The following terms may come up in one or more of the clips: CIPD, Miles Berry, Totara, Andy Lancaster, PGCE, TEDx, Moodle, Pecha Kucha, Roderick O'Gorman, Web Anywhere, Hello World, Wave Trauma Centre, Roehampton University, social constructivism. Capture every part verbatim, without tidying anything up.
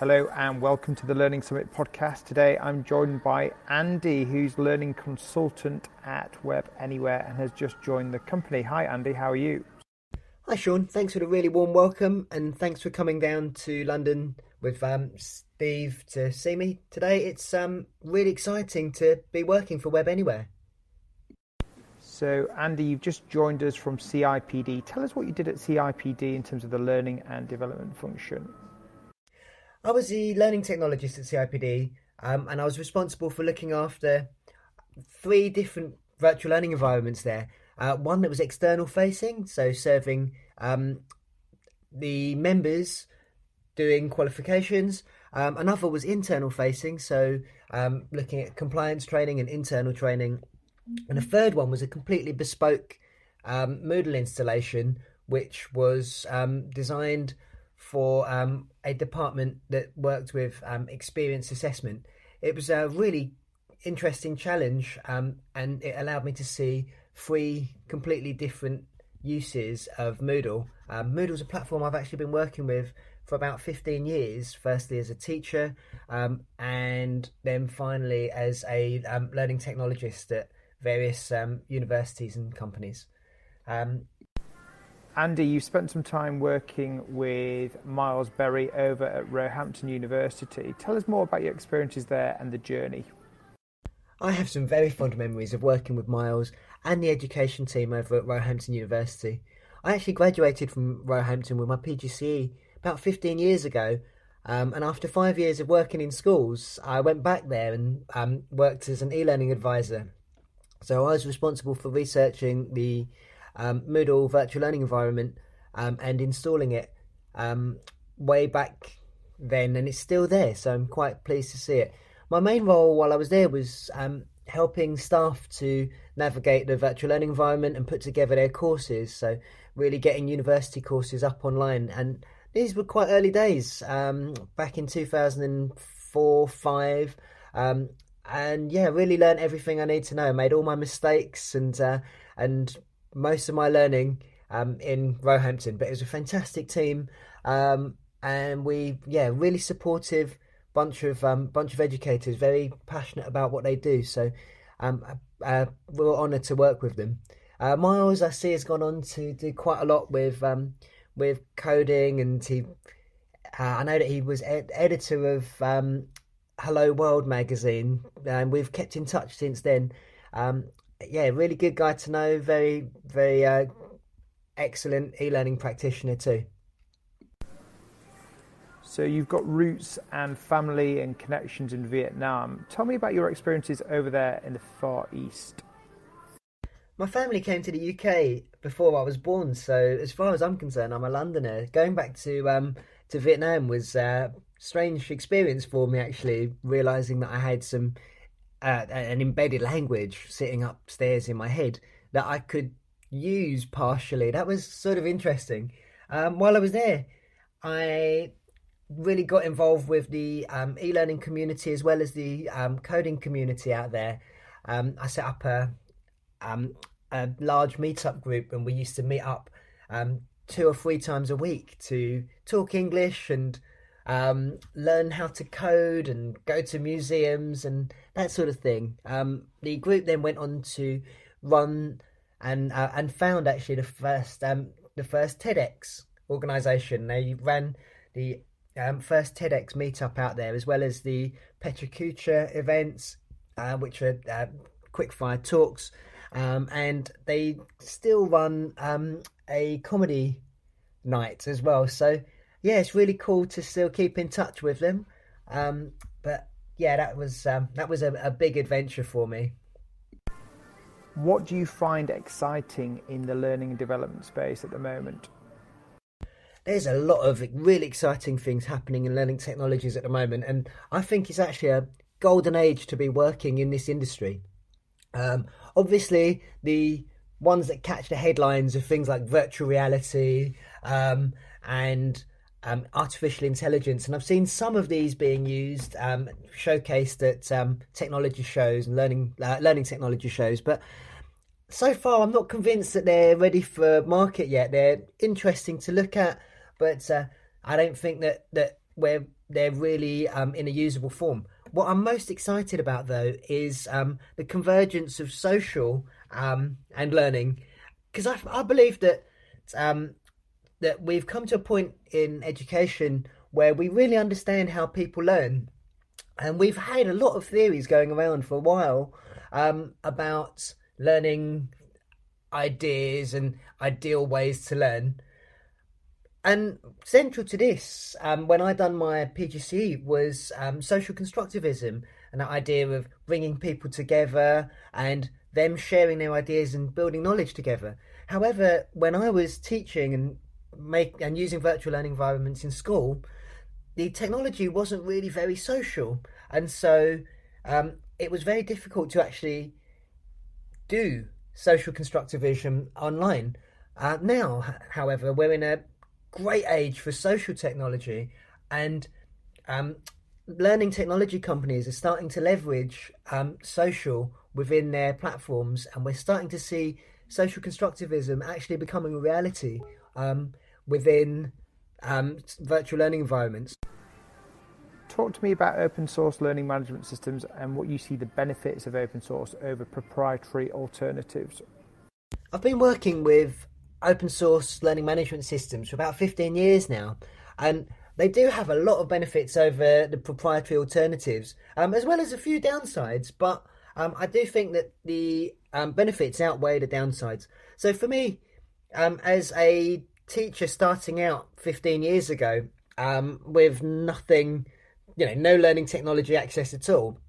Hello and welcome to the Learning Summit podcast. Today I'm joined by Andy, who's learning consultant at Web Anywhere and has just joined the company. Hi Andy, how are you? Hi Sean, thanks for the really warm welcome and thanks for coming down to London with um, Steve to see me today. It's um, really exciting to be working for Web Anywhere. So Andy, you've just joined us from C I P D. Tell us what you did at C I P D in terms of the learning and development function. I was the learning technologist at C I P D um, and I was responsible for looking after three different virtual learning environments there. Uh, one that was external facing, so serving um, the members doing qualifications. Um, another was internal facing, so um, looking at compliance training and internal training. And the third one was a completely bespoke um, Moodle installation, which was um, designed for um, a department that worked with um, experience assessment. It was a really interesting challenge um, and it allowed me to see three completely different uses of Moodle. Um, Moodle's a platform I've actually been working with for about fifteen years, firstly as a teacher um, and then finally as a um, learning technologist at various um, universities and companies. Um, Andy, you spent some time working with Miles Berry over at Roehampton University. Tell us more about your experiences there and the journey. I have some very fond memories of working with Miles and the education team over at Roehampton University. I actually graduated from Roehampton with my P G C E about fifteen years ago, um, and after five years of working in schools, I went back there and um, worked as an e-learning advisor. So I was responsible for researching the Um, Moodle virtual learning environment um, and installing it um, way back then, and it's still there, so I'm quite pleased to see it. My main role while I was there was um, helping staff to navigate the virtual learning environment and put together their courses, so really getting university courses up online, and these were quite early days um, back in two thousand four, five, um, and yeah, really learned everything I need to know, made all my mistakes and uh, and most of my learning um, in Roehampton, but it was a fantastic team um, and we, yeah, really supportive bunch of um, bunch of educators, very passionate about what they do. So um, uh, we were honoured to work with them. Uh, Miles, I see, has gone on to do quite a lot with um, with coding, and he, uh, I know that he was ed- editor of um, Hello World magazine, and we've kept in touch since then. Um, Yeah, really good guy to know. Very, very uh, excellent e-learning practitioner too. So you've got roots and family and connections in Vietnam. Tell me about your experiences over there in the Far East. My family came to the U K before I was born, so as far as I'm concerned, I'm a Londoner. Going back to um, to Vietnam was a strange experience for me, actually, realising that I had some... Uh, an embedded language sitting upstairs in my head that I could use partially. That was sort of interesting. Um, while I was there, I really got involved with the um, e-learning community as well as the um, coding community out there. Um, I set up a, um, a large meetup group and we used to meet up um, two or three times a week to talk English and Um, learn how to code and go to museums and that sort of thing. Um, the group then went on to run and uh, and found actually the first um, the first TEDx organisation. They ran the um, first TEDx meetup out there, as well as the Pecha Kucha events, uh, which are uh, quickfire talks, um, and they still run um, a comedy night as well. So. Yeah, it's really cool to still keep in touch with them. Um, but yeah, that was um, that was a, a big adventure for me. What do you find exciting in the learning and development space at the moment? There's a lot of really exciting things happening in learning technologies at the moment. And I think it's actually a golden age to be working in this industry. Um, obviously, the ones that catch the headlines are things like virtual reality um, and... Um, artificial intelligence, and I've seen some of these being used, um, showcased at um, technology shows and learning uh, learning technology shows. But so far, I'm not convinced that they're ready for market yet. They're interesting to look at, but uh, I don't think that that we're they're really um, in a usable form. What I'm most excited about, though, is um, the convergence of social um, and learning, because I, I believe that um, that we've come to a point in education where we really understand how people learn. And we've had a lot of theories going around for a while um, about learning ideas and ideal ways to learn. And central to this, um, when I done my P G C E, was um, social constructivism, and that idea of bringing people together and them sharing their ideas and building knowledge together. However, when I was teaching and make and using virtual learning environments in school, the technology wasn't really very social, and so um, it was very difficult to actually do social constructivism online. Uh, now, however, we're in a great age for social technology, and um, learning technology companies are starting to leverage um, social within their platforms, and we're starting to see social constructivism actually becoming a reality um, within um, virtual learning environments. Talk to me about open source learning management systems and what you see the benefits of open source over proprietary alternatives. I've been working with open source learning management systems for about fifteen years now, and they do have a lot of benefits over the proprietary alternatives, um, as well as a few downsides, but um, I do think that the um, benefits outweigh the downsides. So for me, um, as a teacher starting out fifteen years ago um, with nothing, you know, no learning technology access at all,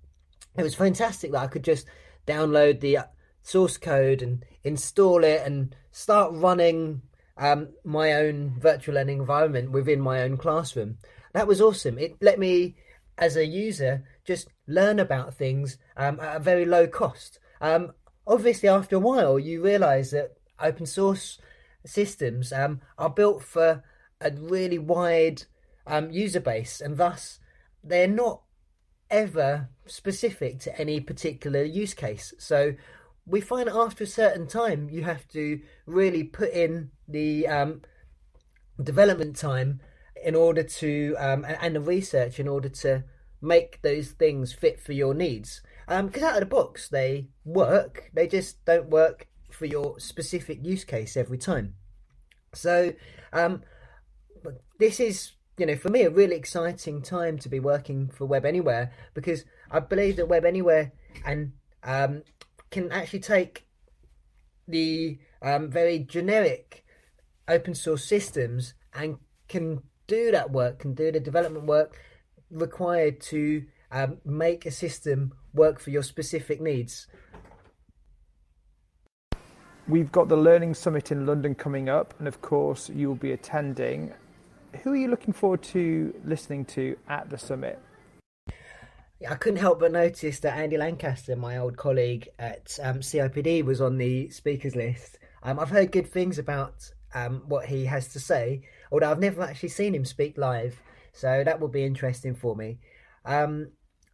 it was fantastic that I could just download the source code and install it and start running um, my own virtual learning environment within my own classroom. That was awesome. It let me, as a user, just learn about things um, at a very low cost. Um, obviously, after a while, you realise that open source systems um, are built for a really wide um, user base, and thus they're not ever specific to any particular use case. So we find after a certain time, you have to really put in the um, development time in order to, um, and the research in order to make those things fit for your needs. Because um, out of the box, they work, they just don't work for your specific use case every time. So um, this is, you know, for me, a really exciting time to be working for Web Anywhere, because I believe that Web Anywhere and um, can actually take the um, very generic open source systems and can do that work, can do the development work required to um, make a system work for your specific needs. We've got the Learning Summit in London coming up, and of course you'll be attending. Who are you looking forward to listening to at the summit? I couldn't help but notice that Andy Lancaster, my old colleague at um, C I P D, was on the speakers list. Um, I've heard good things about um, what he has to say, although I've never actually seen him speak live, so that will be interesting for me. Um,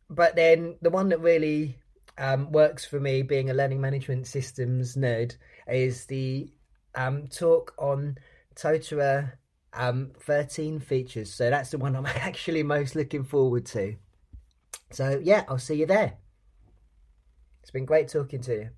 but then the one that really um, works for me, being a learning management systems nerd, is the um, talk on Totara um, thirteen features. So that's the one I'm actually most looking forward to. So yeah, I'll see you there. It's been great talking to you.